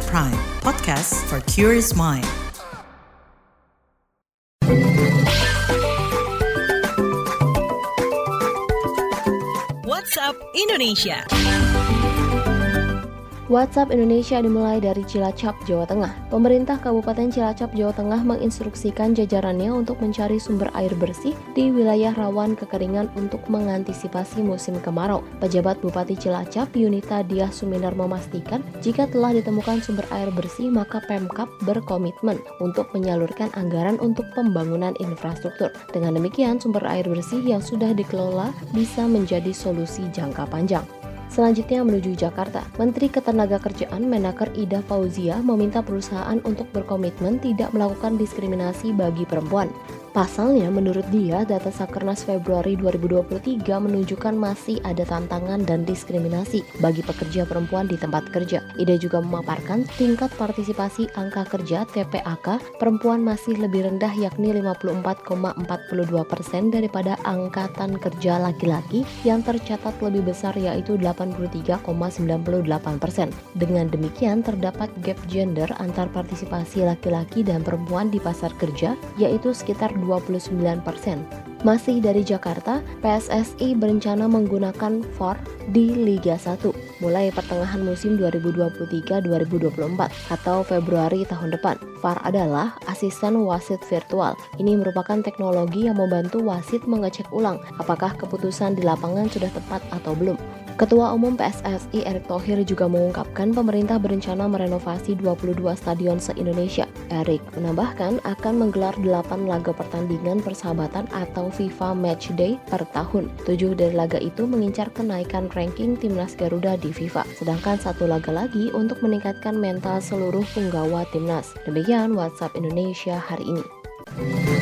KBR Prime Podcast for Curious Mind. WhatsApp Indonesia. WhatsApp Indonesia dimulai dari Cilacap, Jawa Tengah. Pemerintah Kabupaten Cilacap, Jawa Tengah menginstruksikan jajarannya untuk mencari sumber air bersih di wilayah rawan kekeringan untuk mengantisipasi musim kemarau. Pejabat Bupati Cilacap, Yunita Diah Suminar memastikan jika telah ditemukan sumber air bersih, maka Pemkab berkomitmen untuk menyalurkan anggaran untuk pembangunan infrastruktur. Dengan demikian, sumber air bersih yang sudah dikelola bisa menjadi solusi jangka panjang. Selanjutnya menuju Jakarta, Menteri Ketenagakerjaan Menaker Ida Fauzia meminta perusahaan untuk berkomitmen tidak melakukan diskriminasi bagi perempuan. Pasalnya, menurut dia, data Sakernas Februari 2023 menunjukkan masih ada tantangan dan diskriminasi bagi pekerja perempuan di tempat kerja. Ida juga memaparkan tingkat partisipasi angka kerja TPAK perempuan masih lebih rendah, yakni 54,42% daripada angkatan kerja laki-laki yang tercatat lebih besar, yaitu 83,98%. Dengan demikian, terdapat gap gender antar partisipasi laki-laki dan perempuan di pasar kerja, yaitu sekitar 29%. Masih dari Jakarta, PSSI berencana menggunakan VAR di Liga 1 mulai pertengahan musim 2023-2024 atau Februari tahun depan. VAR adalah asisten wasit virtual. Ini merupakan teknologi yang membantu wasit mengecek ulang apakah keputusan di lapangan sudah tepat atau belum. Ketua Umum PSSI Erick Thohir juga mengungkapkan pemerintah berencana merenovasi 22 stadion se-Indonesia. Erick menambahkan akan menggelar 8 laga pertandingan persahabatan atau FIFA Match Day per tahun. 7 dari laga itu mengincar kenaikan ranking Timnas Garuda di FIFA, sedangkan 1 laga lagi untuk meningkatkan mental seluruh penggawa Timnas. Demikian WhatsApp Indonesia hari ini.